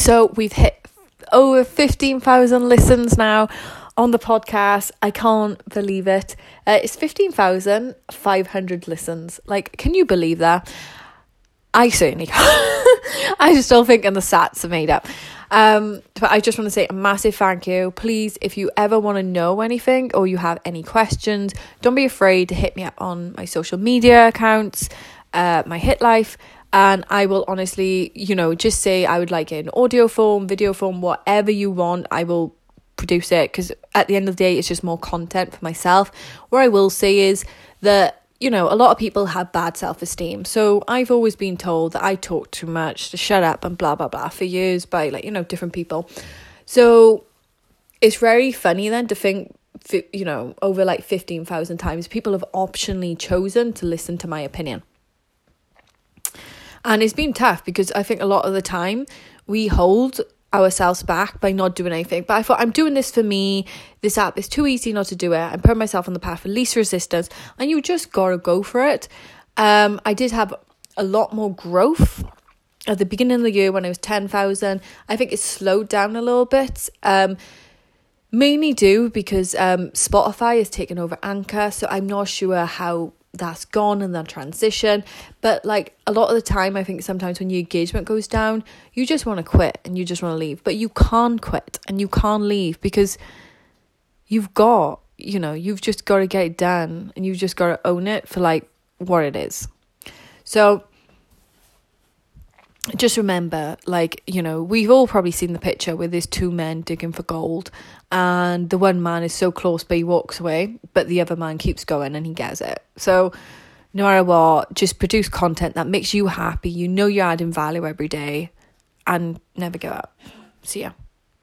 So we've hit over 15,000 listens now on the podcast. I can't believe it. It's 15,500 listens. Like, can you believe that? I certainly can't. I just don't think the stats are made up. But I just want to say a massive thank you. Please, if you ever want to know anything or you have any questions, don't be afraid to hit me up on my social media accounts, my Hit Life, and I will honestly, you know, just say I would like it in audio form, video form, whatever you want. I will produce it, because at the end of the day, it's just more content for myself. What I will say is that, you know, a lot of people have bad self-esteem. So I've always been told that I talk too much, to shut up and blah, blah, blah for years by, like, you know, different people. So it's very funny then to think, you know, over like 15,000 times, people have optionally chosen to listen to my opinion. And it's been tough, because I think a lot of the time we hold ourselves back by not doing anything. But I thought, I'm doing this for me. This app is too easy not to do it. I'm putting myself on the path of least resistance, and you just gotta go for it. I did have a lot more growth at the beginning of the year when I was 10,000. I think it slowed down a little bit, mainly due because Spotify has taken over Anchor, so I'm not sure how that's gone and that transition. But like, a lot of the time, I think sometimes when your engagement goes down, you just want to quit and you just want to leave. But you can't quit and you can't leave, because you've got, you know, you've just got to get it done, and you've just got to own it for like what it is. So just remember, like, you know, we've all probably seen the picture where there's two men digging for gold, and the one man is so close but he walks away, but the other man keeps going and he gets it. So no matter what, just produce content that makes you happy. You know you're adding value every day, and never give up. So yeah.